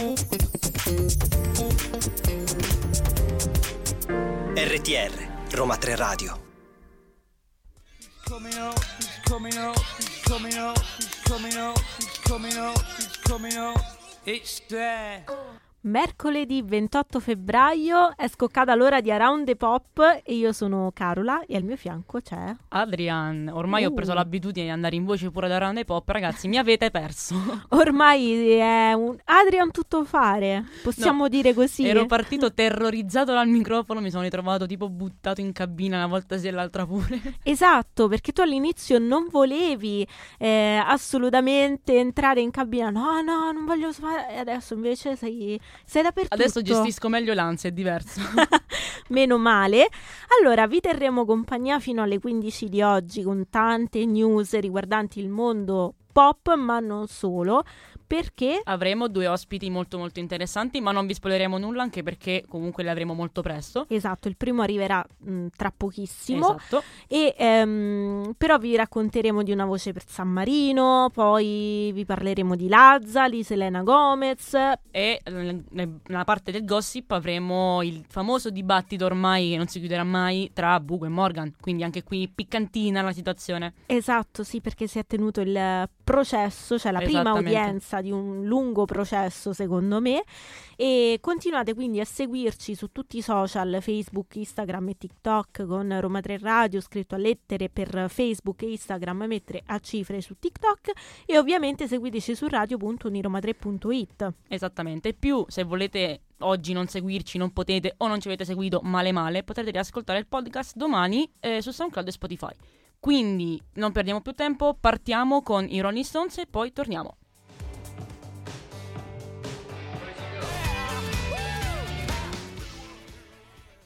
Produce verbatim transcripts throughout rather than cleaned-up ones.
R T R Roma Tre Radio. Coming up, coming up, coming up, coming up, coming up, coming up, it's there. Mercoledì ventotto febbraio è scoccata l'ora di Around the Pop e io sono Carola e al mio fianco c'è Adrian. Ormai uh. ho preso l'abitudine di andare in voce pure da Around the Pop, ragazzi, mi avete perso. Ormai è un Adrian tutto fare, possiamo no, dire così. Ero partito terrorizzato dal microfono, mi sono ritrovato tipo buttato in cabina una volta sì e l'altra pure. Esatto, perché tu all'inizio non volevi eh, assolutamente entrare in cabina. No, no, non voglio fare. Adesso invece sei... sei dappertutto. Adesso gestisco meglio l'ansia, è diverso. Meno male. Allora, vi terremo compagnia fino alle quindici di oggi con tante news riguardanti il mondo pop, ma non solo, perché avremo due ospiti molto molto interessanti, ma non vi spoileremo nulla, anche perché comunque li avremo molto presto. Esatto, il primo arriverà mh, tra pochissimo. Esatto. E ehm, però vi racconteremo di Una Voce per San Marino, poi vi parleremo di Lazza, di Selena Gomez. E nella parte del gossip avremo il famoso dibattito ormai che non si chiuderà mai tra Bugo e Morgan, quindi anche qui piccantina la situazione. Esatto, sì, perché si è tenuto il processo, cioè la prima udienza di un lungo processo secondo me, e continuate quindi a seguirci su tutti i social, Facebook, Instagram e TikTok con Roma Tre Radio scritto a lettere per Facebook e Instagram, mentre a cifre su TikTok, e ovviamente seguiteci su radio punto uniroma tre punto it. Esattamente, più se volete oggi non seguirci, non potete o non ci avete seguito male male, potrete riascoltare il podcast domani eh, su SoundCloud e Spotify. Quindi non perdiamo più tempo, partiamo con i Rolling Stones e poi torniamo.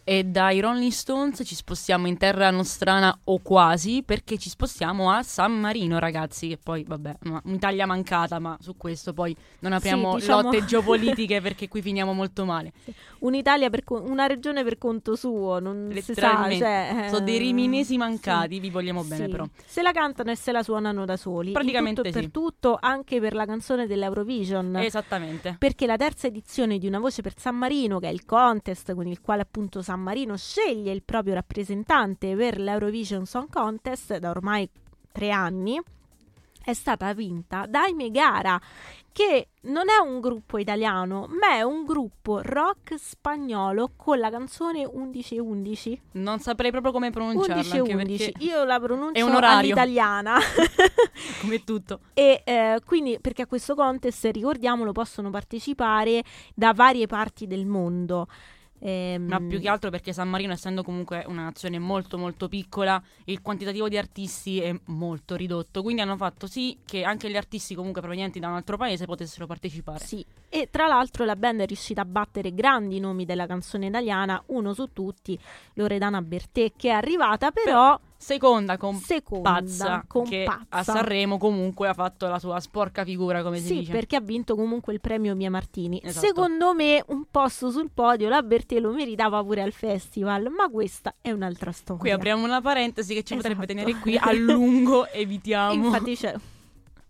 E dai Rolling Stones ci spostiamo in terra nostrana, o quasi, perché ci spostiamo a San Marino, ragazzi, che poi vabbè, un'Italia mancata, ma su questo poi non apriamo, sì, diciamo... lotte geopolitiche, perché qui finiamo molto male. Un'Italia per con... una regione per conto suo, non si sa, cioè... sono dei riminesi mancati, sì. Vi vogliamo bene, sì. Però se la cantano e se la suonano da soli, praticamente tutto, sì. Per tutto, anche per la canzone dell'Eurovision. Esattamente. Perché la terza edizione di Una Voce per San Marino, che è il contest con il quale appunto San Marino sceglie il proprio rappresentante per l'Eurovision Song Contest da ormai tre anni, è stata vinta dai Megara, che non è un gruppo italiano, ma è un gruppo rock spagnolo con la canzone undici undici. Non saprei proprio come pronunciarla. undici undici, io la pronuncio all'italiana. Come tutto. E eh, quindi, perché a questo contest, ricordiamolo, possono partecipare da varie parti del mondo. Ma più che altro perché San Marino, essendo comunque una nazione molto molto piccola, il quantitativo di artisti è molto ridotto, quindi hanno fatto sì che anche gli artisti comunque provenienti da un altro paese potessero partecipare. Sì, e tra l'altro la band è riuscita a battere grandi nomi della canzone italiana, uno su tutti, Loredana Bertè, che è arrivata però... Beh. Seconda con Seconda, Pazza, con che Pazza. A Sanremo comunque ha fatto la sua sporca figura, come si sì, dice. Sì, perché ha vinto comunque il premio Mia Martini. Esatto. Secondo me un posto sul podio la Bertè lo meritava pure al festival, ma questa è un'altra storia. Qui apriamo una parentesi che ci esatto. potrebbe tenere qui a lungo, evitiamo. Infatti c'è...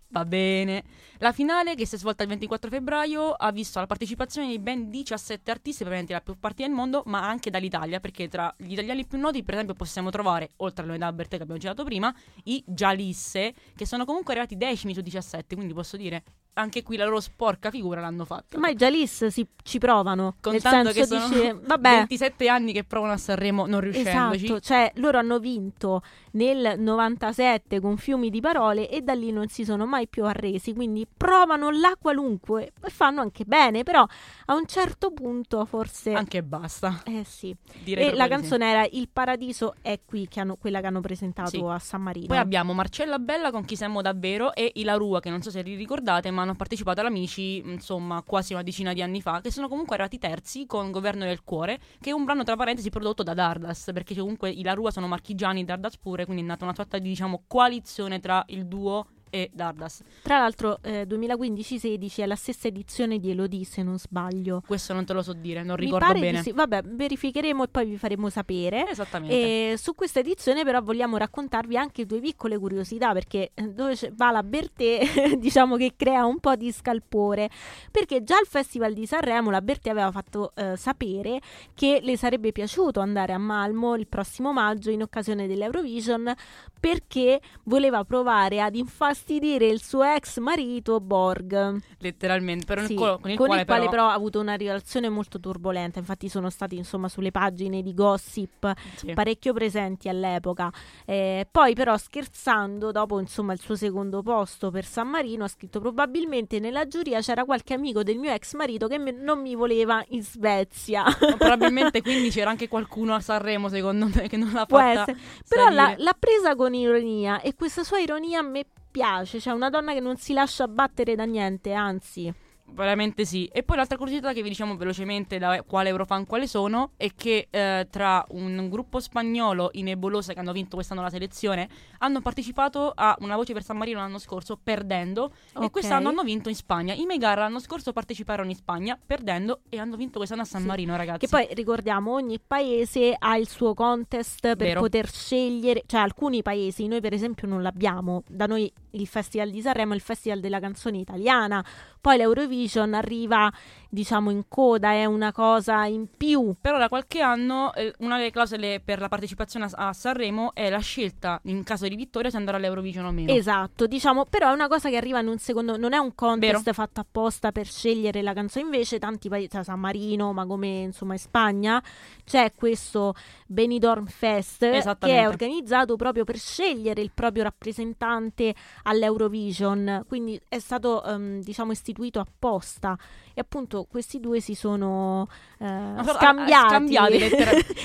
Va bene. La finale, che si è svolta il ventiquattro febbraio, ha visto la partecipazione di ben diciassette artisti provenienti da più parti del mondo, ma anche dall'Italia, perché tra gli italiani più noti, per esempio, possiamo trovare, oltre a Loredana Bertè che abbiamo girato prima, i Jalisse, che sono comunque arrivati decimi su diciassette, quindi posso dire anche qui la loro sporca figura l'hanno fatta. Ma i Jalisse si ci provano, contando nel senso che sono dice, vabbè. ventisette anni che provano a Sanremo non riuscendoci. Esatto, cioè loro hanno vinto nel novantasette con fiumi di parole e da lì non si sono mai più arresi, quindi provano la qualunque e fanno anche bene, però a un certo punto forse anche basta. Eh sì. Direi e la canzone sì. era Il Paradiso è qui, che hanno, quella che hanno presentato sì. a San Marino. Poi abbiamo Marcella Bella con Chi Siamo Davvero e i La Rua, che non so se li ricordate, ma hanno partecipato all'Amici, insomma, quasi una decina di anni fa, che sono comunque arrivati terzi con Governo del Cuore, che è un brano, tra parentesi, prodotto da Dardas, perché comunque i La Rua sono marchigiani, Dardas pure, quindi è nata una sorta di, diciamo, coalizione tra il duo e Dardas. Tra l'altro eh, duemilaquindici sedici è la stessa edizione di Elodie, se non sbaglio. Questo non te lo so dire, non ricordo bene. Sì. Vabbè, verificheremo e poi vi faremo sapere. Esattamente. E su questa edizione però vogliamo raccontarvi anche due piccole curiosità, perché dove va la Bertè diciamo che crea un po' di scalpore, perché già al Festival di Sanremo la Bertè aveva fatto eh, sapere che le sarebbe piaciuto andare a Malmo il prossimo maggio in occasione dell'Eurovision, perché voleva provare ad infastidire dire il suo ex marito Borg, letteralmente, per sì, colo, con il, con quale, il quale però... però ha avuto una relazione molto turbolenta. Infatti sono stati insomma sulle pagine di gossip sì. parecchio presenti all'epoca. Eh, poi però scherzando, dopo insomma il suo secondo posto per San Marino, ha scritto: probabilmente nella giuria c'era qualche amico del mio ex marito che me- non mi voleva in Svezia. No, probabilmente quindi c'era anche qualcuno a Sanremo, secondo me, che non l'ha fatta salire. Però la, l'ha presa con ironia, e questa sua ironia a me piace, cioè una donna che non si lascia abbattere da niente, anzi veramente sì. E poi l'altra curiosità che vi diciamo velocemente, da quale Eurofan quale sono, è che eh, tra un gruppo spagnolo in Nebulosa che hanno vinto quest'anno la selezione, hanno partecipato a Una Voce per San Marino l'anno scorso perdendo, okay. e quest'anno hanno vinto in Spagna. I Megara l'anno scorso parteciparono in Spagna perdendo e hanno vinto quest'anno a San sì. Marino, ragazzi. Che poi ricordiamo, ogni paese ha il suo contest per Vero. poter scegliere, cioè alcuni paesi, noi per esempio non l'abbiamo, da noi il Festival di Sanremo è il Festival della canzone italiana, poi l'Eurovision arriva diciamo in coda, è una cosa in più. Però da qualche anno eh, una delle clausole per la partecipazione a, a Sanremo è la scelta in caso di vittoria se andare all'Eurovision o meno. Esatto, diciamo, però è una cosa che arriva in un secondo, non è un contest Vero. fatto apposta per scegliere la canzone. Invece tanti paesi, cioè San Marino, ma come insomma in Spagna c'è questo Benidorm Fest che è organizzato proprio per scegliere il proprio rappresentante all'Eurovision, quindi è stato um, diciamo istituito apposta. E appunto questi due si sono eh, scambiati, scambiati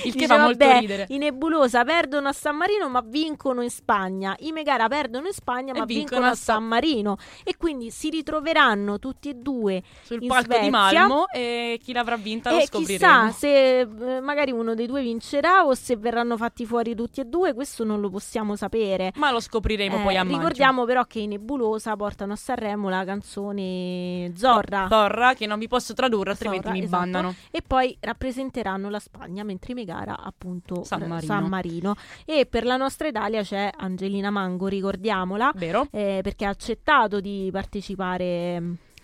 il che fa molto ridere. I Nebulosa perdono a San Marino ma vincono in Spagna, i Megara perdono in Spagna e ma vincono, vincono a San... San Marino, e quindi si ritroveranno tutti e due sul in palco Svezia. Di Malmo, e chi l'avrà vinta lo e scopriremo. Chissà se eh, magari uno dei due vincerà o se verranno fatti fuori tutti e due, questo non lo possiamo sapere, ma lo scopriremo eh, poi a maggio. Ricordiamo però che i Nebulosa portano a Sanremo la canzone Zorra, Zorra. Zorra, che non vi posso tradurre altrimenti Zorra, mi esatto. bannano. E poi rappresenteranno la Spagna, mentre Megara appunto San Marino. San Marino. E per la nostra Italia c'è Angelina Mango, ricordiamola, Vero. Eh, perché ha accettato di partecipare...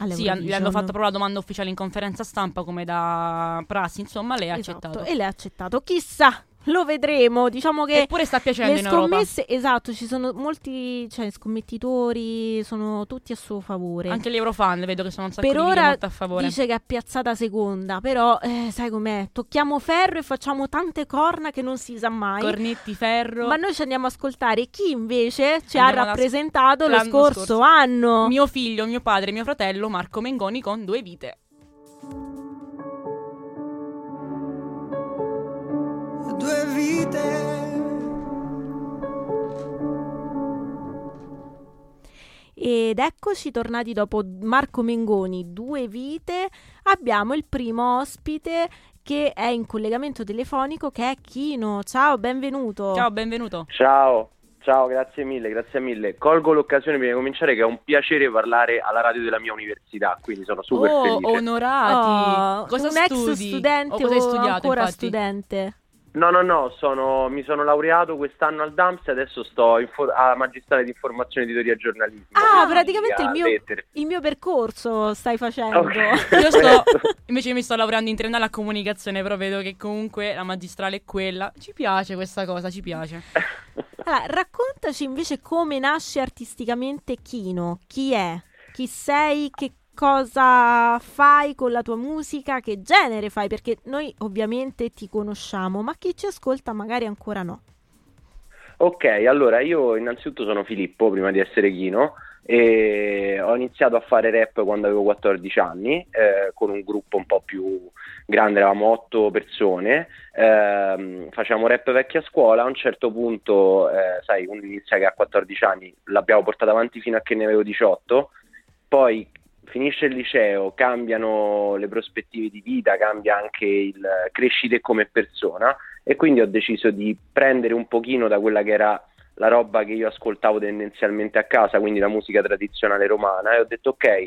Sì, gli hanno fatto proprio la domanda ufficiale in conferenza stampa, come da prassi, insomma, lei ha esatto, accettato. E lei ha accettato, chissà, lo vedremo, diciamo che... Eppure sta piacendo in Europa. Le scommesse, esatto, ci sono molti, cioè, scommettitori, sono tutti a suo favore. Anche gli Eurofan, vedo che sono un sacco per di ora molto a favore. Dice che è piazzata seconda, però, eh, sai com'è, tocchiamo ferro e facciamo tante corna che non si sa mai. Cornetti, ferro... Ma noi ci andiamo a ascoltare chi invece ci andiamo ha rappresentato l'anno lo scorso, scorso anno. Mio figlio, mio padre, mio fratello, Marco Mengoni con Due Vite. Due vite. Ed eccoci tornati dopo Marco Mengoni, Due Vite. Abbiamo il primo ospite che è in collegamento telefonico, che è Chino. Ciao, benvenuto. Ciao, benvenuto. Ciao. Ciao, grazie mille, grazie mille. Colgo l'occasione prima di cominciare che è un piacere parlare alla radio della mia università, quindi sono super oh, felice. Onorati. Oh, cosa un studi? Ex studente o, cosa hai studiato, o ancora infatti? Studente? No, no, no, sono, mi sono laureato quest'anno al D A M S e adesso sto info- alla magistrale di informazione di teoria giornalismo. Ah, praticamente il mio, il mio percorso stai facendo. Okay. Io sto, invece mi sto laureando in triennale a comunicazione, però vedo che comunque la magistrale è quella. Ci piace questa cosa, ci piace. Allora, raccontaci invece come nasce artisticamente Chino. Chi è? Chi sei? Che cosa fai con la tua musica? Che genere fai? Perché noi ovviamente ti conosciamo, ma chi ci ascolta magari ancora no. Ok, allora io innanzitutto sono Filippo, prima di essere Chino, e ho iniziato a fare rap quando avevo quattordici anni eh, con un gruppo un po' più grande, eravamo otto persone, eh, facciamo rap vecchia scuola. A un certo punto eh, sai, uno inizia che ha quattordici anni, l'abbiamo portata avanti fino a che ne avevo diciotto, poi finisce il liceo, cambiano le prospettive di vita, cambia anche il crescite come persona, e quindi ho deciso di prendere un pochino da quella che era la roba che io ascoltavo tendenzialmente a casa, quindi la musica tradizionale romana, e ho detto ok,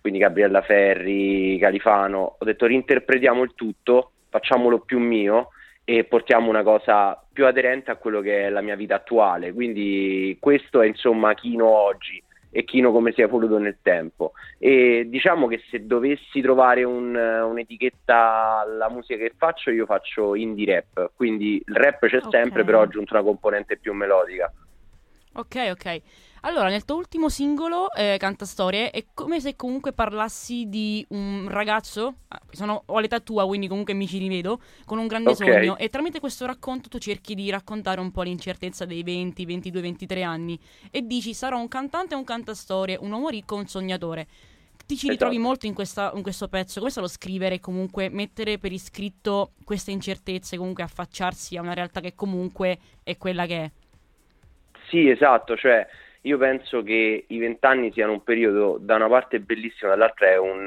quindi Gabriella Ferri, Califano, ho detto reinterpretiamo il tutto, facciamolo più mio e portiamo una cosa più aderente a quello che è la mia vita attuale, quindi questo è insomma Chino oggi e Chino come si è evoluto nel tempo. E diciamo che se dovessi trovare un, un'etichetta alla musica che faccio, io faccio indie rap, quindi il rap c'è okay. sempre, però ho aggiunto una componente più melodica. Ok, ok. Allora, nel tuo ultimo singolo, eh, Cantastorie, è come se comunque parlassi di un ragazzo, sono ho l'età tua, quindi comunque mi ci rivedo, con un grande okay. sogno, e tramite questo racconto tu cerchi di raccontare un po' l'incertezza dei venti, ventidue, ventitré anni e dici sarò un cantante o un cantastorie, un uomo ricco o un sognatore. Ti ci ritrovi esatto. molto in, questa, in questo pezzo, questo è lo scrivere e comunque mettere per iscritto queste incertezze, comunque affacciarsi a una realtà che comunque è quella che è. Sì, esatto, cioè io penso che i vent'anni siano un periodo da una parte bellissimo, dall'altra è un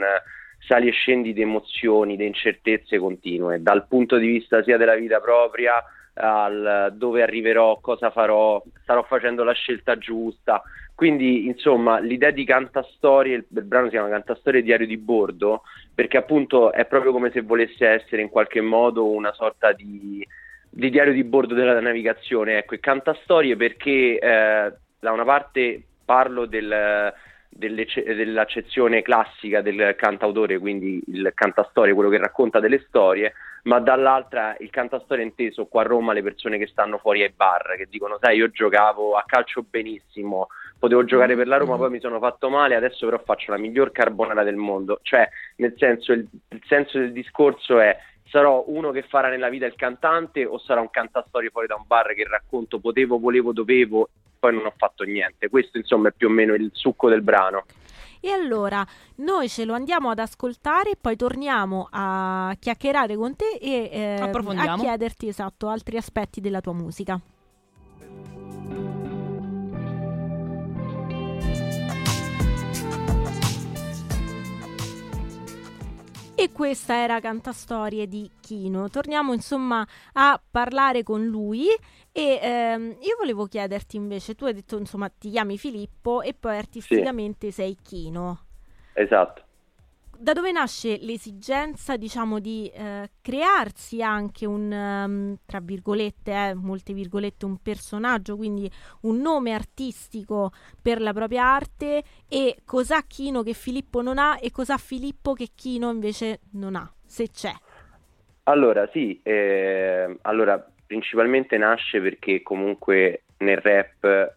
sali e scendi di emozioni, di incertezze continue, dal punto di vista sia della vita propria, al dove arriverò, cosa farò, starò facendo la scelta giusta. Quindi insomma l'idea di Cantastorie, il brano si chiama Cantastorie diario di bordo, perché appunto è proprio come se volesse essere in qualche modo una sorta di... di diario di bordo della navigazione, ecco, e Cantastorie perché eh, da una parte parlo del, dell'accezione classica del cantautore, quindi il cantastorie, quello che racconta delle storie, ma dall'altra il cantastorie inteso qua a Roma le persone che stanno fuori ai bar, che dicono sai io giocavo a calcio benissimo, potevo giocare per la Roma, poi mi sono fatto male, adesso però faccio la miglior carbonara del mondo, cioè nel senso il, il senso del discorso è sarò uno che farà nella vita il cantante o sarà un cantastorie fuori da un bar che racconto potevo, volevo, dovevo, poi non ho fatto niente. Questo insomma è più o meno il succo del brano. E allora noi ce lo andiamo ad ascoltare e poi torniamo a chiacchierare con te e eh, a chiederti esatto altri aspetti della tua musica. E questa era Cantastorie di Chino. Torniamo insomma a parlare con lui e ehm, io volevo chiederti invece, tu hai detto insomma ti chiami Filippo e poi artisticamente sì. sei Chino. Esatto. Da dove nasce l'esigenza diciamo di eh, crearsi anche un, um, tra virgolette, eh, molte virgolette, un personaggio, quindi un nome artistico per la propria arte, e cos'ha Chino che Filippo non ha e cos'ha Filippo che Chino invece non ha, se c'è? Allora sì, eh, allora principalmente nasce perché comunque nel rap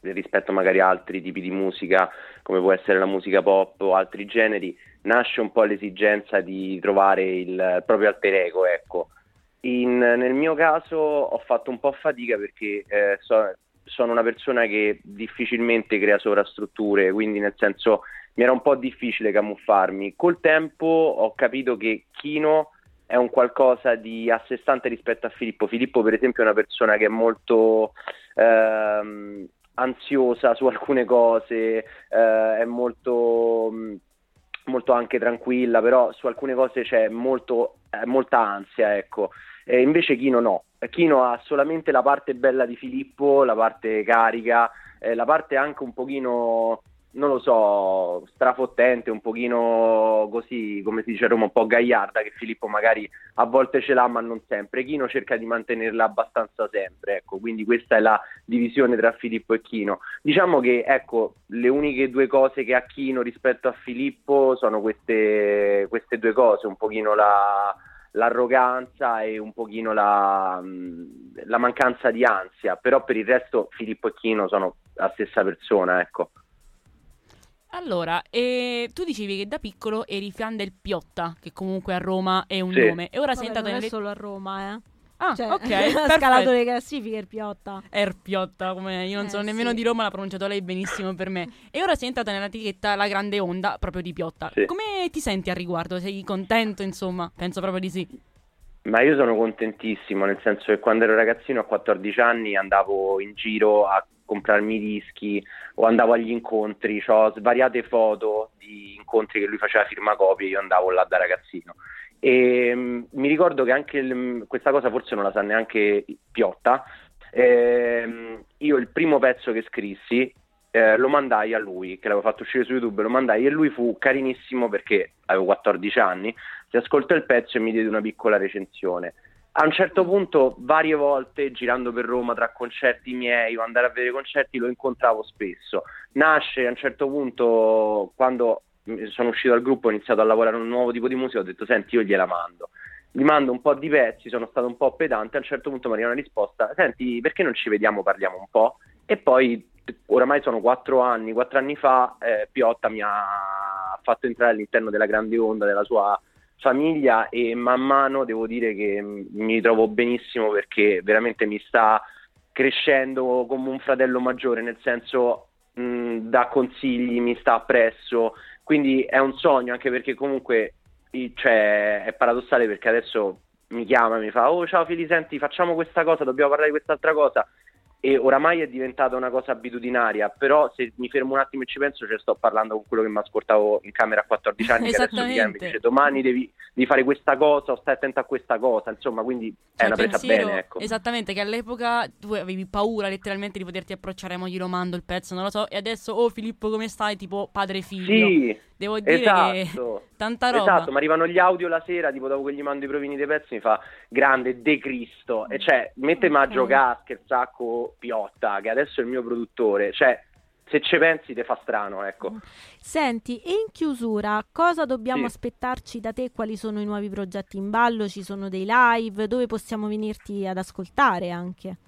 rispetto magari a altri tipi di musica come può essere la musica pop o altri generi nasce un po' l'esigenza di trovare il proprio alter ego, ecco. In, nel mio caso ho fatto un po' fatica perché eh, so, sono una persona che difficilmente crea sovrastrutture, quindi nel senso mi era un po' difficile camuffarmi. Col tempo ho capito che Chino è un qualcosa di a sé stante rispetto a Filippo. Filippo per esempio è una persona che è molto... Ehm, ansiosa su alcune cose, eh, è molto molto anche tranquilla, però su alcune cose c'è molto eh, molta ansia, ecco. E invece Chino no, Chino ha solamente la parte bella di Filippo, la parte carica, eh, la parte anche un pochino, non lo so, strafottente, un pochino così, come si dice a Roma, un po' gagliarda, che Filippo magari a volte ce l'ha ma non sempre. Chino cerca di mantenerla abbastanza sempre, ecco, quindi questa è la divisione tra Filippo e Chino. Diciamo che, ecco, le uniche due cose che ha Chino rispetto a Filippo sono queste, queste due cose, un pochino la... l'arroganza e un pochino la, la mancanza di ansia, però per il resto Filippo e Chino sono la stessa persona, ecco. Allora, eh, tu dicevi che da piccolo eri fan del Piotta, che comunque a Roma è un sì. nome. E ora vabbè, sei andato non nelle... è solo a Roma, eh. Ah, cioè, ok. Ha scalato le classifiche, Er Piotta. Er Piotta, come io non eh, sono nemmeno sì. di Roma, l'ha pronunciato lei benissimo per me. E ora sei entrata nell'etichetta La Grande Onda, proprio di Piotta. Sì. Come ti senti al riguardo? Sei contento, insomma? Penso proprio di sì. Ma io sono contentissimo, nel senso che quando ero ragazzino a quattordici anni andavo in giro a comprarmi i dischi o andavo agli incontri, ho svariate foto di incontri che lui faceva firmacopie e io andavo là da ragazzino. E mh, mi ricordo che anche il, questa cosa forse non la sa neanche Piotta, eh, io il primo pezzo che scrissi eh, lo mandai a lui, che l'avevo fatto uscire su YouTube, lo mandai e lui fu carinissimo, perché avevo quattordici anni, si ascoltò il pezzo e mi diede una piccola recensione. A un certo punto, varie volte, girando per Roma tra concerti miei o andare a vedere concerti, lo incontravo spesso. Nasce a un certo punto, quando sono uscito dal gruppo, ho iniziato a lavorare a un nuovo tipo di musica, ho detto, senti, io gliela mando. Gli mando un po' di pezzi, sono stato un po' pedante, a un certo punto mi arriva una risposta, senti, perché non ci vediamo, parliamo un po'? E poi, oramai sono quattro anni, quattro anni fa, eh, Piotta mi ha fatto entrare all'interno della Grande Onda, della sua famiglia, e man mano devo dire che mi trovo benissimo, perché veramente mi sta crescendo come un fratello maggiore, nel senso mh, dà consigli, mi sta appresso, quindi è un sogno, anche perché comunque, cioè, è paradossale, perché adesso mi chiama e mi fa, oh ciao Fili, senti, facciamo questa cosa, dobbiamo parlare di quest'altra cosa, e oramai è diventata una cosa abitudinaria, però se mi fermo un attimo e ci penso, cioè sto parlando con quello che mi ascoltavo in camera a quattordici anni, che adesso mi chiama e mi dice, domani devi, devi fare questa cosa, o stai attento a questa cosa, insomma, quindi cioè, è una presa bene, ecco. Esattamente, che all'epoca tu avevi paura letteralmente di poterti approcciare, mo gli lo mando il pezzo, non lo so, e adesso, oh Filippo come stai, tipo padre figlio. Sì, devo dire, esatto, che tanta roba. Esatto, mi arrivano gli audio la sera, tipo dopo che gli mando i provini dei pezzi, mi fa, grande De Cristo, e cioè mette Maggio Gasker, Sacco Piotta, che adesso è il mio produttore, cioè se ci pensi te fa strano, ecco. Senti, e in chiusura cosa dobbiamo sì. aspettarci da te? Quali sono i nuovi progetti in ballo? Ci sono dei live? Dove possiamo venirti ad ascoltare anche?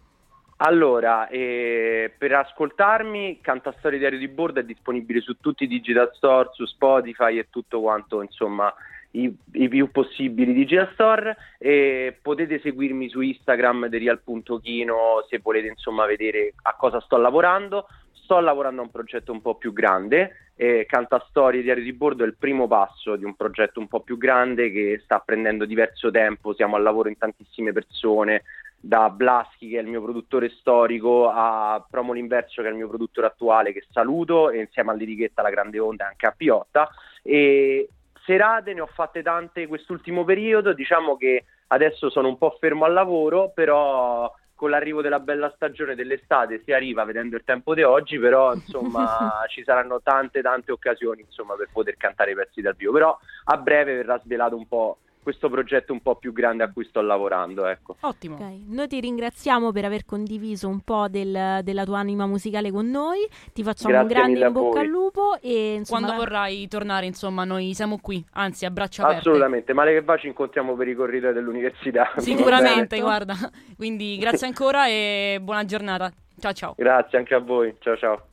Allora, eh, per ascoltarmi, Cantastorie diario di bordo è disponibile su tutti i digital store, su Spotify e tutto quanto, insomma, i, i più possibili digital store. E potete seguirmi su Instagram, derial punto chino, se volete, insomma, vedere a cosa sto lavorando. Sto lavorando a un progetto un po' più grande, eh, Cantastorie diario di bordo è il primo passo di un progetto un po' più grande che sta prendendo diverso tempo, siamo al lavoro in tantissime persone, da Blaschi, che è il mio produttore storico, a Promo L'Inverso, che è il mio produttore attuale, che saluto, e insieme all'etichetta La Grande Onda anche a Piotta. E serate ne ho fatte tante quest'ultimo periodo, diciamo che adesso sono un po' fermo al lavoro, però con l'arrivo della bella stagione dell'estate si arriva vedendo il tempo di oggi, però insomma ci saranno tante tante occasioni, insomma, per poter cantare i pezzi dal vivo, però a breve verrà svelato un po' questo progetto un po' più grande a cui sto lavorando, ecco. Ottimo. Okay. Noi ti ringraziamo per aver condiviso un po' del, della tua anima musicale con noi. Ti facciamo Grazie un grande in bocca al lupo e insomma, quando vorrai tornare, insomma, noi siamo qui, anzi a braccia aperte. Assolutamente, male che va ci incontriamo per i corridoi dell'università. Sicuramente, guarda. Quindi grazie ancora e buona giornata. Ciao ciao. Grazie anche a voi. Ciao ciao.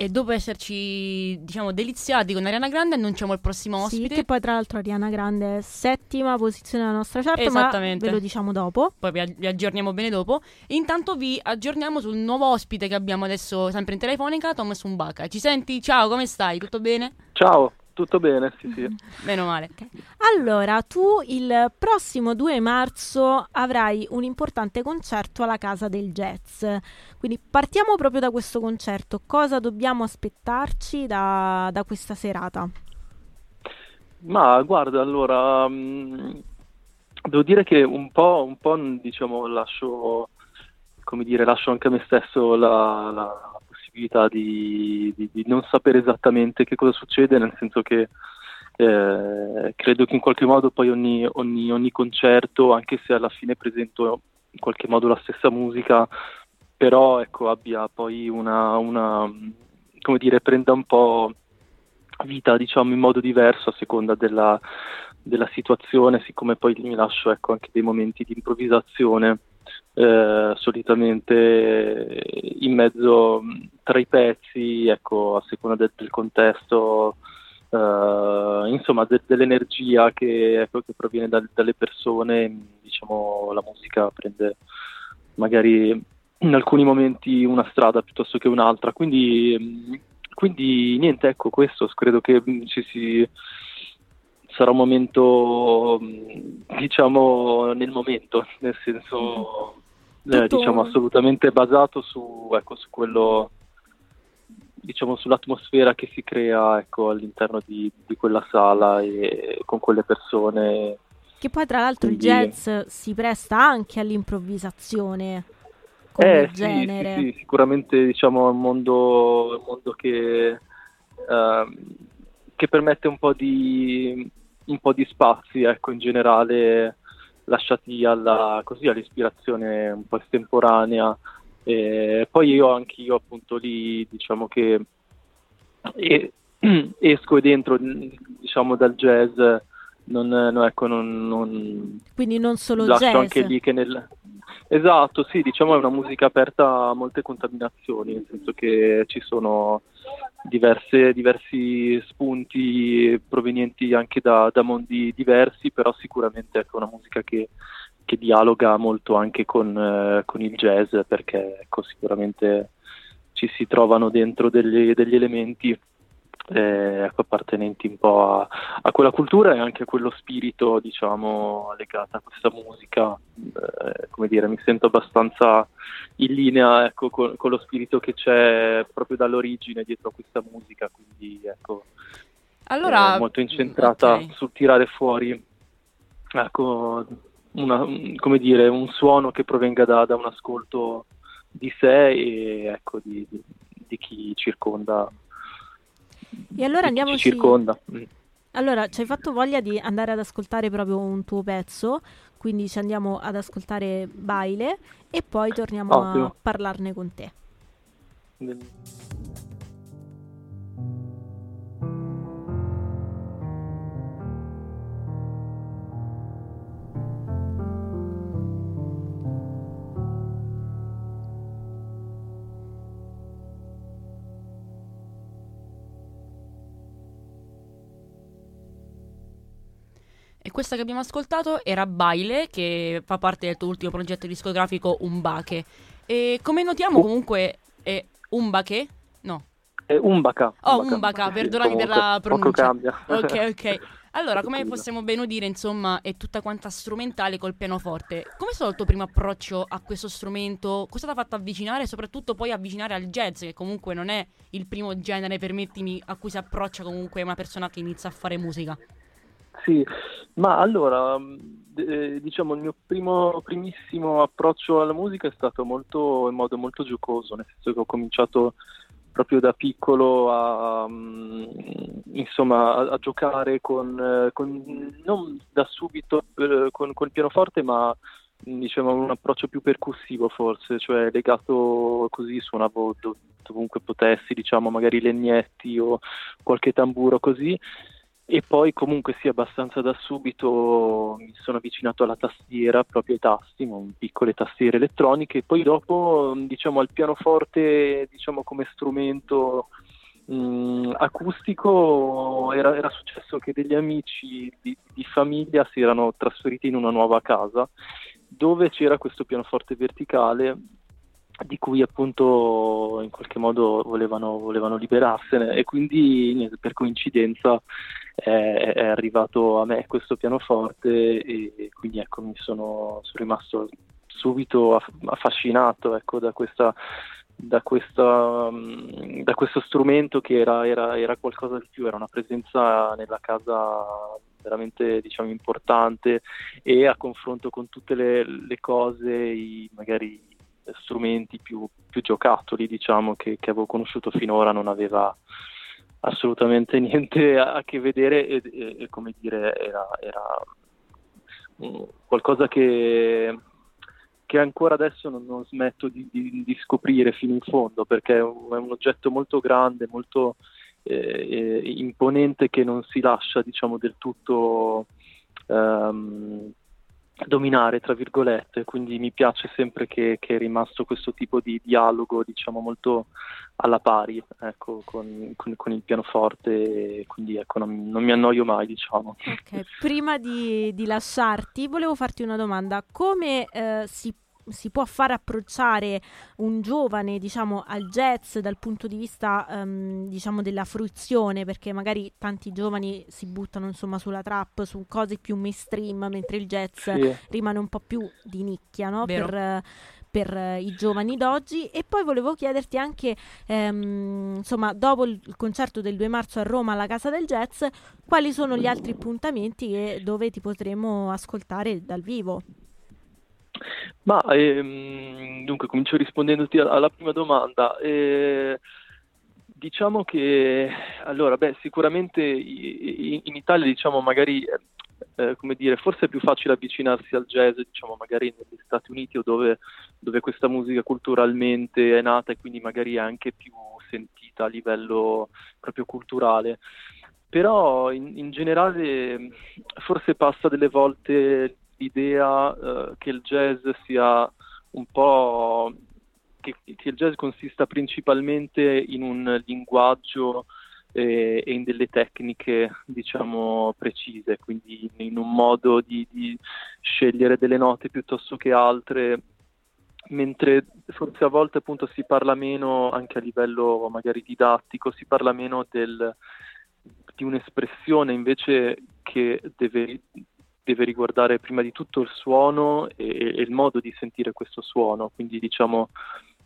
E dopo esserci, diciamo, deliziati con Ariana Grande, annunciamo il prossimo ospite. Sì, che poi tra l'altro Ariana Grande è settima posizione della nostra chart, esattamente, ma ve lo diciamo dopo. Poi vi, vi aggiorniamo bene dopo. E intanto vi aggiorniamo sul nuovo ospite che abbiamo adesso, sempre in telefonica, Thomas Umbaca. Ci senti? Ciao, come stai? Tutto bene? Ciao, tutto bene, sì sì. Meno male. Okay. Allora, tu il prossimo due marzo avrai un importante concerto alla Casa del Jazz. Quindi partiamo proprio da questo concerto. Cosa dobbiamo aspettarci da, da questa serata? Ma guarda, allora, mh, devo dire che un po', un po', diciamo, lascio, come dire, lascio anche a me stesso la... la Di, di, di non sapere esattamente che cosa succede, nel senso che eh, credo che in qualche modo poi ogni, ogni, ogni concerto, anche se alla fine presento in qualche modo la stessa musica, però ecco abbia poi una, una come dire, prenda un po' vita, diciamo, in modo diverso a seconda della, della situazione, siccome poi mi lascio, ecco, anche dei momenti di improvvisazione. Eh, solitamente in mezzo tra i pezzi, ecco, a seconda del, del contesto, eh, insomma de, dell'energia che, ecco, che proviene da, dalle persone, diciamo, la musica prende magari in alcuni momenti una strada piuttosto che un'altra, quindi quindi niente, ecco, questo credo che ci si sarà un momento, diciamo, nel momento, nel senso, eh, diciamo, assolutamente basato su, ecco, su quello diciamo sull'atmosfera che si crea, ecco, all'interno di, di quella sala e con quelle persone. Che poi tra l'altro quindi... il jazz si presta anche all'improvvisazione come eh, genere. Sì, sì, sì, sicuramente diciamo è un mondo, un mondo che, uh, che permette un po' di un po' di spazi, ecco, in generale lasciati alla, così, all'ispirazione un po' estemporanea. Eh, poi io anche io appunto lì diciamo che eh, esco dentro diciamo dal jazz, non, non ecco non, non quindi non solo lascio jazz, anche lì che nel esatto sì diciamo è una musica aperta a molte contaminazioni, nel senso che ci sono diverse diversi spunti provenienti anche da, da mondi diversi, però sicuramente ecco una musica che che dialoga molto anche con, eh, con il jazz, perché ecco, sicuramente ci si trovano dentro degli, degli elementi eh, appartenenti un po' a, a quella cultura e anche a quello spirito, diciamo, legato a questa musica. Eh, come dire, mi sento abbastanza in linea, ecco, con, con lo spirito che c'è proprio dall'origine dietro a questa musica, quindi ecco, allora, eh, molto incentrata okay. sul tirare fuori, ecco, una, come dire, un suono che provenga da, da un ascolto di sé e ecco di, di, di chi circonda. E allora andiamo ci circonda. Allora ci hai fatto voglia di andare ad ascoltare proprio un tuo pezzo, quindi ci andiamo ad ascoltare Baile e poi torniamo Ottimo. a parlarne con te. Bene. E questa che abbiamo ascoltato era Baile, che fa parte del tuo ultimo progetto discografico Umbache. E come notiamo comunque è Umbache? No. È Umbaca. Oh, Umbaca, Umbaca sì, perdonami comunque, per la pronuncia. Cambia. Ok, ok. Allora, come possiamo ben udire, insomma, è tutta quanta strumentale col pianoforte. Come è stato il tuo primo approccio a questo strumento? Cosa ti ha fatto avvicinare e soprattutto poi avvicinare al jazz, che comunque non è il primo genere, permettimi, a cui si approccia comunque una persona che inizia a fare musica? Sì, ma allora eh, diciamo il mio primo primissimo approccio alla musica è stato molto in modo molto giocoso, nel senso che ho cominciato proprio da piccolo a um, insomma a, a giocare con, eh, con non da subito eh, con col pianoforte, ma diciamo un approccio più percussivo forse, cioè legato così suonavo dov- dovunque potessi, diciamo magari legnetti o qualche tamburo così. E poi comunque sì, abbastanza da subito mi sono avvicinato alla tastiera, proprio ai tasti, piccole tastiere elettroniche, e poi dopo diciamo al pianoforte diciamo come strumento mh, acustico era, era successo che degli amici di, di famiglia si erano trasferiti in una nuova casa dove c'era questo pianoforte verticale di cui appunto in qualche modo volevano, volevano liberarsene, e quindi per coincidenza è, è arrivato a me questo pianoforte e quindi ecco mi sono, sono rimasto subito affascinato ecco da questa da questa da questo strumento che era, era, era qualcosa di più, era una presenza nella casa veramente diciamo importante, e a confronto con tutte le, le cose i, magari strumenti più, più giocattoli diciamo che, che avevo conosciuto finora, non aveva assolutamente niente a, a che vedere e, e, e come dire era, era um, qualcosa che, che ancora adesso non, non smetto di, di, di scoprire fino in fondo, perché è un, è un oggetto molto grande, molto eh, imponente, che non si lascia diciamo del tutto um, dominare tra virgolette, quindi mi piace sempre che, che è rimasto questo tipo di dialogo diciamo molto alla pari ecco con, con, con il pianoforte, quindi ecco non, non mi annoio mai diciamo. Ok, prima di, di lasciarti volevo farti una domanda: come eh, si, si può far approcciare un giovane diciamo al jazz dal punto di vista um, diciamo della fruizione, perché magari tanti giovani si buttano insomma sulla trap, su cose più mainstream, mentre il jazz sì. rimane un po' più di nicchia, no? per, per eh, i giovani d'oggi. E poi volevo chiederti anche, ehm, insomma, dopo il concerto del due marzo a Roma alla Casa del Jazz, quali sono gli altri appuntamenti e dove ti potremo ascoltare dal vivo? Ma ehm, dunque comincio rispondendoti alla prima domanda. Eh, diciamo che allora beh sicuramente in Italia, diciamo, magari eh, come dire, forse è più facile avvicinarsi al jazz, diciamo, magari negli Stati Uniti, o dove, dove questa musica culturalmente è nata e quindi magari è anche più sentita a livello proprio culturale. Però in, in generale forse passa delle volte l'idea eh, che il jazz sia un po' che, che il jazz consista principalmente in un linguaggio eh, e in delle tecniche, diciamo, precise, quindi in, in un modo di, di scegliere delle note piuttosto che altre, mentre forse a volte appunto si parla meno, anche a livello magari didattico, si parla meno del, di un'espressione invece che deve deve riguardare prima di tutto il suono e, e il modo di sentire questo suono. Quindi, diciamo,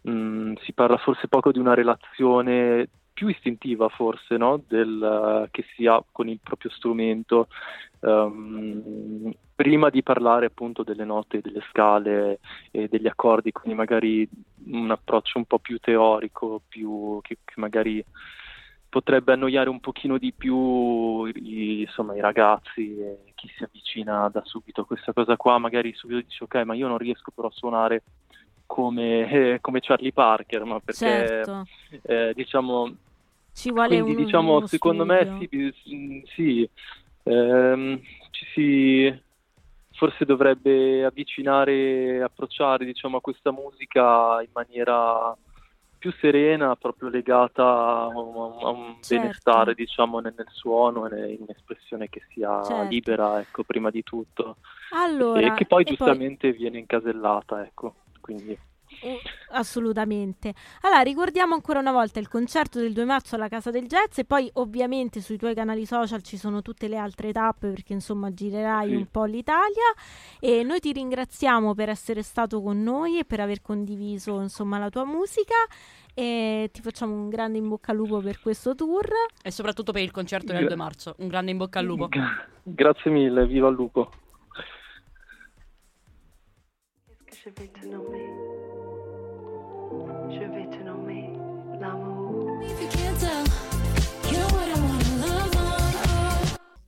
mh, si parla forse poco di una relazione più istintiva, forse, no? Del, uh, che si ha con il proprio strumento, um, prima di parlare appunto delle note, delle scale e degli accordi, quindi magari un approccio un po' più teorico, più che, che magari potrebbe annoiare un pochino di più i, insomma, i ragazzi, eh, chi si avvicina da subito a questa cosa qua, magari subito dice ok, ma io non riesco però a suonare come, eh, come Charlie Parker, ma perché certo. eh, diciamo ci vuole quindi un, diciamo uno secondo studio. me sì, sì ehm, ci si forse dovrebbe avvicinare, approcciare, diciamo, a questa musica in maniera più serena, proprio legata a un, a un certo. benestare, diciamo, nel, nel suono e in un'espressione che sia certo. libera, ecco, prima di tutto. Allora, e che poi e giustamente poi... viene incasellata, ecco, quindi... Eh, assolutamente. Allora, ricordiamo ancora una volta il concerto del due marzo alla Casa del Jazz, e poi ovviamente sui tuoi canali social ci sono tutte le altre tappe, perché insomma girerai sì. un po' l'Italia. E noi ti ringraziamo per essere stato con noi e per aver condiviso, insomma, la tua musica, e ti facciamo un grande in bocca al lupo per questo tour e soprattutto per il concerto del due marzo. Un grande in bocca al lupo. Grazie mille, viva il lupo. Je vais te nommer, je vais te nommer l'amour.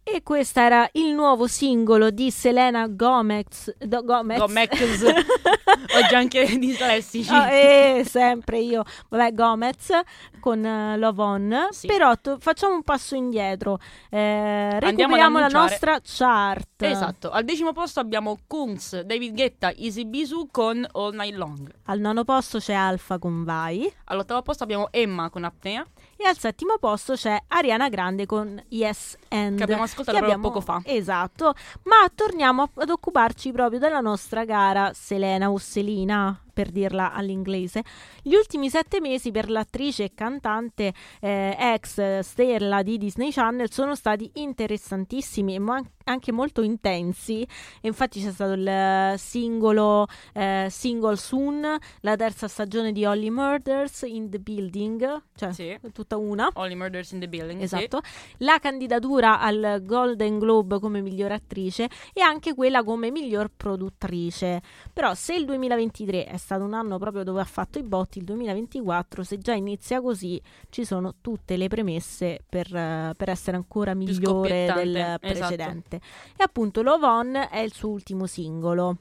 E questo era il nuovo singolo di Selena Gomez. Do, Gomez. Gomez. Oggi anche dislessici. Oh, eh, sempre io. Vabbè, Gomez con uh, Love On. Sì. Però to- facciamo un passo indietro. Eh, recuperiamo la nostra chart. Esatto. Al decimo posto abbiamo Kunz, David Guetta, Easy Bisu con All Night Long. Al nono posto c'è Alfa con Vai. All'ottavo posto abbiamo Emma con Apnea. E al settimo posto c'è Ariana Grande con Yes And, che abbiamo ascoltato che abbiamo... poco fa. Esatto. Ma torniamo ad occuparci proprio della nostra cara Selena, o Selena per dirla all'inglese. Gli ultimi sette mesi per l'attrice e cantante eh, ex stella di Disney Channel sono stati interessantissimi e man- anche molto intensi. E infatti c'è stato il singolo eh, Single Soon, la terza stagione di Only Murders in the Building, cioè sì. tutta una Only Murders in the Building, esatto, sì. la candidatura al Golden Globe come miglior attrice e anche quella come miglior produttrice. Però se il duemilaventitré è È stato un anno proprio dove ha fatto i botti, il duemilaventiquattro, se già inizia così, ci sono tutte le premesse per, uh, per essere ancora migliore del precedente. Esatto. E appunto Love On è il suo ultimo singolo.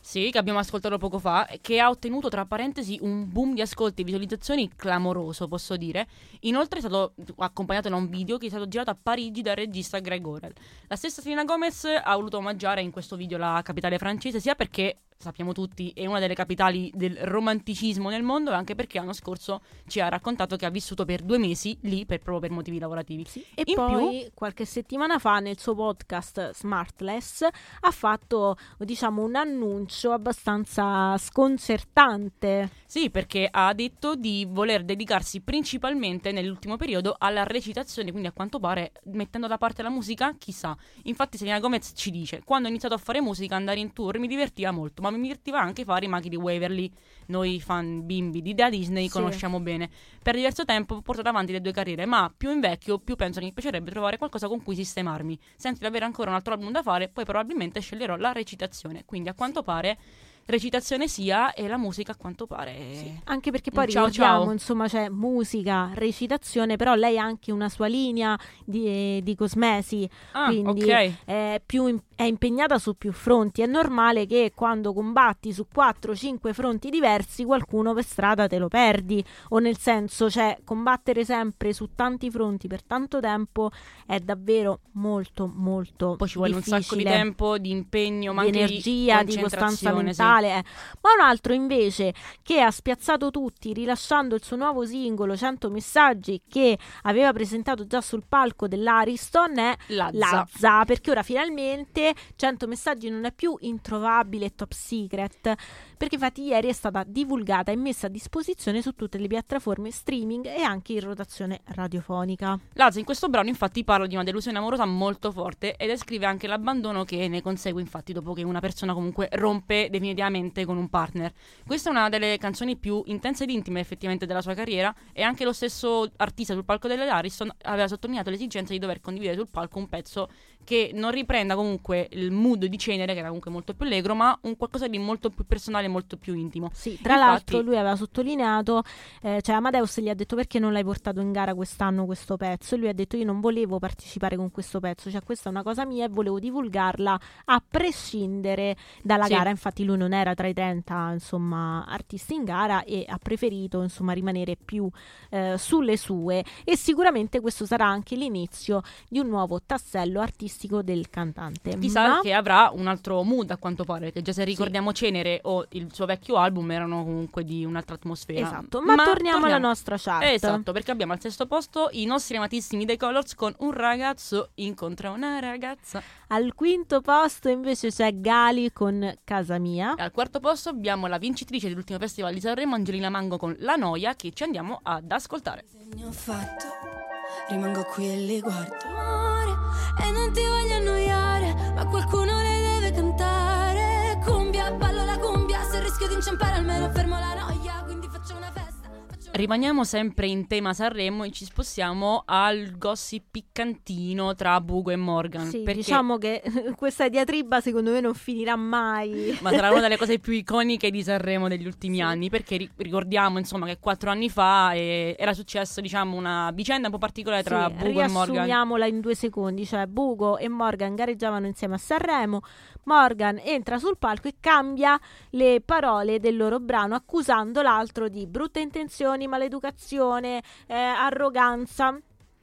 Sì, che abbiamo ascoltato poco fa, che ha ottenuto, tra parentesi, un boom di ascolti e visualizzazioni clamoroso, posso dire. Inoltre è stato accompagnato da un video che è stato girato a Parigi dal regista Greg Orel. La stessa Selena Gomez ha voluto omaggiare in questo video la capitale francese, sia perché, sappiamo tutti, è una delle capitali del romanticismo nel mondo, e anche perché l'anno scorso ci ha raccontato che ha vissuto per due mesi lì per, proprio per motivi lavorativi. Sì. E in poi più, qualche settimana fa nel suo podcast Smartless ha fatto, diciamo, un annuncio abbastanza sconcertante. Sì, perché ha detto di voler dedicarsi principalmente nell'ultimo periodo alla recitazione, quindi a quanto pare mettendo da parte la musica, chissà. Infatti Selena Gomez ci dice: quando ho iniziato a fare musica, andare in tour mi divertiva molto, ma ma mi divertiva anche fare i maghi di Waverly. Noi fan bimbi di da Disney sì. conosciamo bene. Per diverso tempo ho portato avanti le due carriere, ma più invecchio più penso che mi piacerebbe trovare qualcosa con cui sistemarmi, senza avere ancora un altro album da fare. Poi probabilmente sceglierò la recitazione, quindi a quanto pare recitazione sia, e la musica a quanto pare sì. Anche perché poi ciao, ricordiamo ciao. Insomma c'è musica, recitazione, però lei ha anche una sua linea di, di cosmesi, ah, quindi okay. è, più, è impegnata su più fronti. È normale che quando combatti su quattro cinque fronti diversi qualcuno per strada te lo perdi, o nel senso, cioè combattere sempre su tanti fronti per tanto tempo è davvero molto molto poi ci vuole difficile. Un sacco di tempo, di impegno, ma di anche energia, di costanza mentale. Eh. Ma un altro invece che ha spiazzato tutti rilasciando il suo nuovo singolo cento messaggi, che aveva presentato già sul palco dell'Ariston, è Lazza, Lazza perché ora finalmente cento messaggi non è più introvabile e top secret, perché infatti ieri è stata divulgata e messa a disposizione su tutte le piattaforme streaming e anche in rotazione radiofonica. Lazza in questo brano infatti parla di una delusione amorosa molto forte e descrive anche l'abbandono che ne consegue infatti dopo che una persona comunque rompe definitivamente con un partner. Questa è una delle canzoni più intense ed intime effettivamente della sua carriera, e anche lo stesso artista sul palco dell'Ariston aveva sottolineato l'esigenza di dover condividere sul palco un pezzo che non riprenda comunque il mood di Cenere, che era comunque molto più allegro, ma un qualcosa di molto più personale, molto più intimo. Sì, tra Infatti, l'altro lui aveva sottolineato, eh, cioè Amadeus gli ha detto perché non l'hai portato in gara quest'anno questo pezzo, e lui ha detto io non volevo partecipare con questo pezzo, cioè questa è una cosa mia e volevo divulgarla a prescindere dalla sì. gara. Infatti lui non era tra i trenta insomma artisti in gara e ha preferito insomma rimanere più eh, sulle sue, e sicuramente questo sarà anche l'inizio di un nuovo tassello artistico del cantante. Chissà Ma... che avrà un altro mood a quanto pare, perché già se ricordiamo sì. Cenere o il suo vecchio album erano comunque di un'altra atmosfera. Esatto. Ma, Ma torniamo, torniamo alla nostra chart. Esatto, perché abbiamo al sesto posto i nostri amatissimi The Colors con Un ragazzo incontra una ragazza. Al quinto posto invece c'è Gali con Casa mia. E al quarto posto abbiamo la vincitrice dell'ultimo festival di Sanremo, Angelina Mango, con La noia, che ci andiamo ad ascoltare. Ne ho fatto, rimango qui e li guardo. E non ti voglio annoiare, ma qualcuno le deve cantare. Cumbia, ballo la cumbia, se rischio di inciampare almeno fermo la noia, quindi faccio una festa. Rimaniamo sempre in tema Sanremo e ci spostiamo al gossip piccantino tra Bugo e Morgan. Sì, perché diciamo che questa diatriba secondo me non finirà mai. Ma sarà una delle cose più iconiche di Sanremo degli ultimi sì. anni, perché ricordiamo insomma che quattro anni fa eh, era successo diciamo una vicenda un po' particolare tra sì, Bugo e Morgan. Riassumiamola in due secondi, cioè Bugo e Morgan gareggiavano insieme a Sanremo. Morgan entra sul palco e cambia le parole del loro brano, accusando l'altro di brutte intenzioni, maleducazione, eh, arroganza.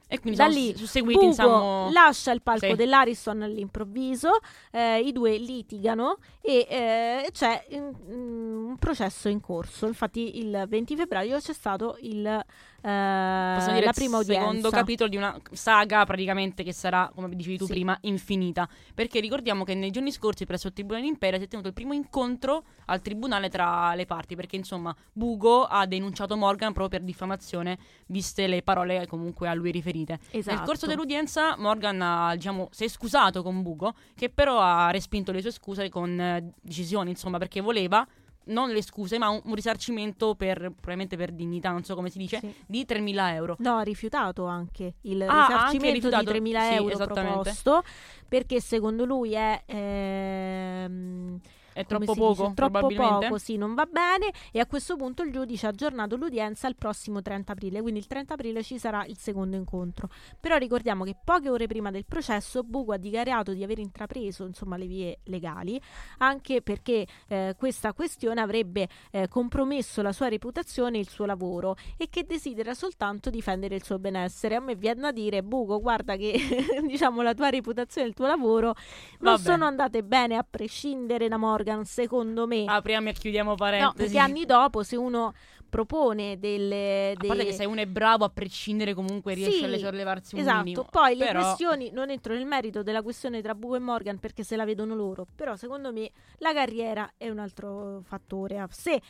E quindi da lì Bugo insomma... lascia il palco sì. dell'Ariston all'improvviso, eh, i due litigano e eh, c'è in, un processo in corso. Infatti il venti febbraio c'è stato il eh, dire la prima udienza, secondo capitolo di una saga praticamente che sarà, come dicevi tu sì. prima, infinita, perché ricordiamo che nei giorni scorsi presso il Tribunale d'Imperia si è tenuto il primo incontro al tribunale tra le parti, perché insomma Bugo ha denunciato Morgan proprio per diffamazione, viste le parole comunque a lui riferite. Esatto. Nel corso dell'udienza Morgan ha, diciamo, si è scusato con Bugo, che però ha respinto le sue scuse con eh, decisioni, insomma, perché voleva non le scuse ma un, un risarcimento per, probabilmente per dignità, non so come si dice, sì. di tremila euro. No, ha rifiutato anche il ah, risarcimento anche di tremila euro sì, proposto, perché secondo lui è... Ehm... è troppo poco, dice, troppo poco, sì, non va bene. E a questo punto il giudice ha aggiornato l'udienza al prossimo trenta aprile, quindi il trenta aprile ci sarà il secondo incontro. Però ricordiamo che poche ore prima del processo Bugo ha dichiarato di aver intrapreso insomma le vie legali, anche perché eh, questa questione avrebbe eh, compromesso la sua reputazione e il suo lavoro, e che desidera soltanto difendere il suo benessere. A me viene da dire, Bugo, guarda che diciamo la tua reputazione e il tuo lavoro non Vabbè. sono andate bene a prescindere da Morgan, secondo me. Apriamo e chiudiamo parentesi. No, perché anni dopo, se uno propone delle, delle... A parte che se uno è bravo a prescindere comunque riesce, sì, a sollevarsi un, esatto, minimo. Poi però... le questioni, non entro nel merito della questione tra Bugo e Morgan perché se la vedono loro, però secondo me la carriera è un altro fattore a sé.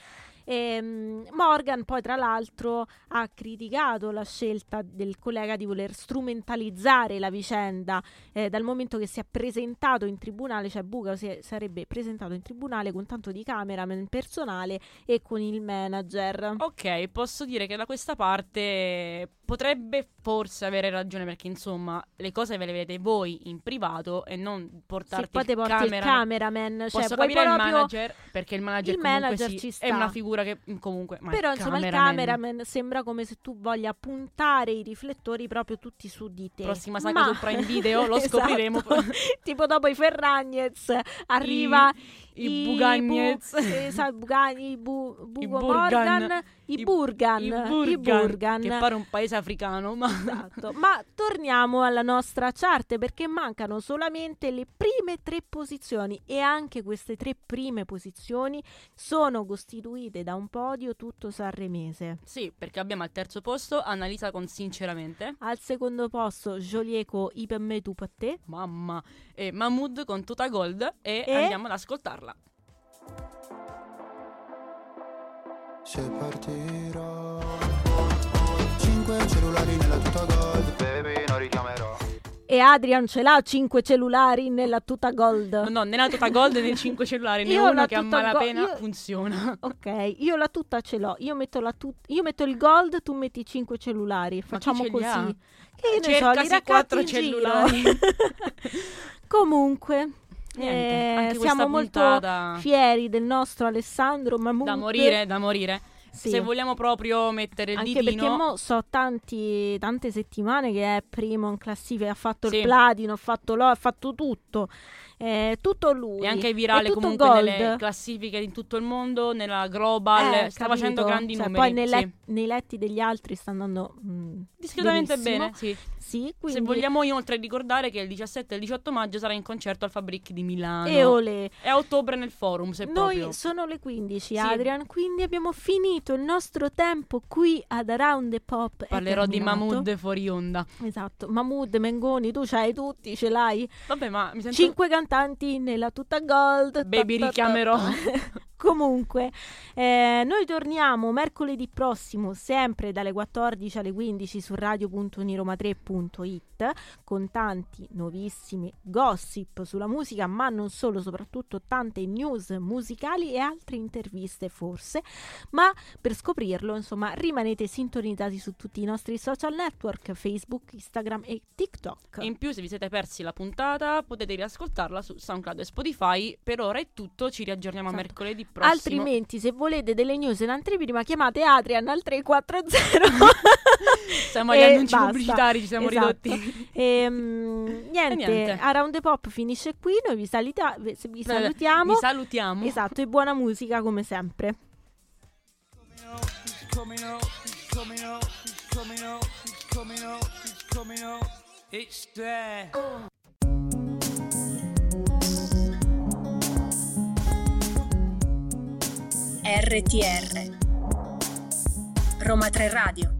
E Morgan poi tra l'altro ha criticato la scelta del collega di voler strumentalizzare la vicenda, eh, dal momento che si è presentato in tribunale, cioè Bugo si è, sarebbe presentato in tribunale con tanto di cameraman personale e con il manager. Ok, posso dire che da questa parte potrebbe forse avere ragione, perché insomma le cose ve le vedete voi in privato e non portarti se il, porti camera... il cameraman. Posso cioè, capire proprio... il manager, perché il manager, il comunque manager sì, ci sta. È una figura che comunque, ma però il insomma cameraman... il cameraman sembra come se tu voglia puntare i riflettori proprio tutti su di te. Prossima saga ma... su Prime Video lo esatto. scopriremo tipo dopo i Ferragnez arriva i, i, i Bugagnez bu... esatto, Bugani, bu... Bugo I Morgan, Burgan. I, Burgan. I Burgan i Burgan che pare un paese africano, ma esatto. Ma torniamo alla nostra chart, perché mancano solamente le prime tre posizioni e anche queste tre prime posizioni sono costituite da un podio tutto sanremese. Sì, perché abbiamo al terzo posto Annalisa con Sinceramente, al secondo posto Jolieco Ipemme Tu Patte, mamma, e Mahmood con Tuta Gold e, e andiamo ad ascoltarla. Se partirò cinque cellulari nella Tuta Gold, baby non richiamerò. E Adrian ce l'ha cinque cellulari nella Tuta Gold. No, nella Tuta Gold e nei cinque cellulari ne uno che a malapena go- io... funziona. Ok, io la tuta ce l'ho. Io metto la tut- io metto il gold, tu metti cinque cellulari. Facciamo così. Che ne so, li quattro cellulari. Comunque niente, eh, siamo molto puntata... fieri del nostro Alessandro Mahmood. Da morire, da morire. Sì. Se vogliamo proprio mettere il anche ditino, anche perché mo so tanti, tante settimane che è primo in classifica, ha fatto sì. il platino, ha fatto l'oro, ha fatto tutto, eh, tutto lui. E anche virale comunque gold. Nelle classifiche in tutto il mondo, nella global, eh, sta capito. Facendo grandi cioè, numeri. Poi nei, le- sì. nei letti degli altri sta andando mh, discretamente benissimo. Bene. Sì. Sì, quindi... Se vogliamo inoltre ricordare che il diciassette e il diciotto maggio sarà in concerto al Fabric di Milano. E olè. E a ottobre nel Forum, se noi proprio. Noi sono le quindici, sì. Adrian, quindi abbiamo finito il nostro tempo qui ad Around the Pop. Parlerò di Mahmood fuori onda. Esatto, Mahmood, Mengoni, tu c'hai tutti, ce l'hai. Vabbè, ma mi sento... Cinque cantanti nella Tuta Gold. Baby, richiamerò. Comunque, eh, noi torniamo mercoledì prossimo, sempre dalle quattordici alle quindici su radio punto uniroma tre punto it con tanti nuovissimi gossip sulla musica, ma non solo, soprattutto tante news musicali e altre interviste forse, ma per scoprirlo, insomma, rimanete sintonizzati su tutti i nostri social network, Facebook, Instagram e TikTok. In più, se vi siete persi la puntata, potete riascoltarla su SoundCloud e Spotify. Per ora è tutto, ci riaggiorniamo esatto. a mercoledì. Prossimo. Altrimenti, se volete delle news in anteprima, chiamate Adrian al tre quattro zero. Siamo agli annunci basta. Pubblicitari, ci siamo esatto. ridotti. E, mh, niente, e niente, Around the Pop finisce qui. Noi vi, salita- vi salutiamo. Vi salutiamo. Esatto, e buona musica come sempre. R T R Roma Tre Radio.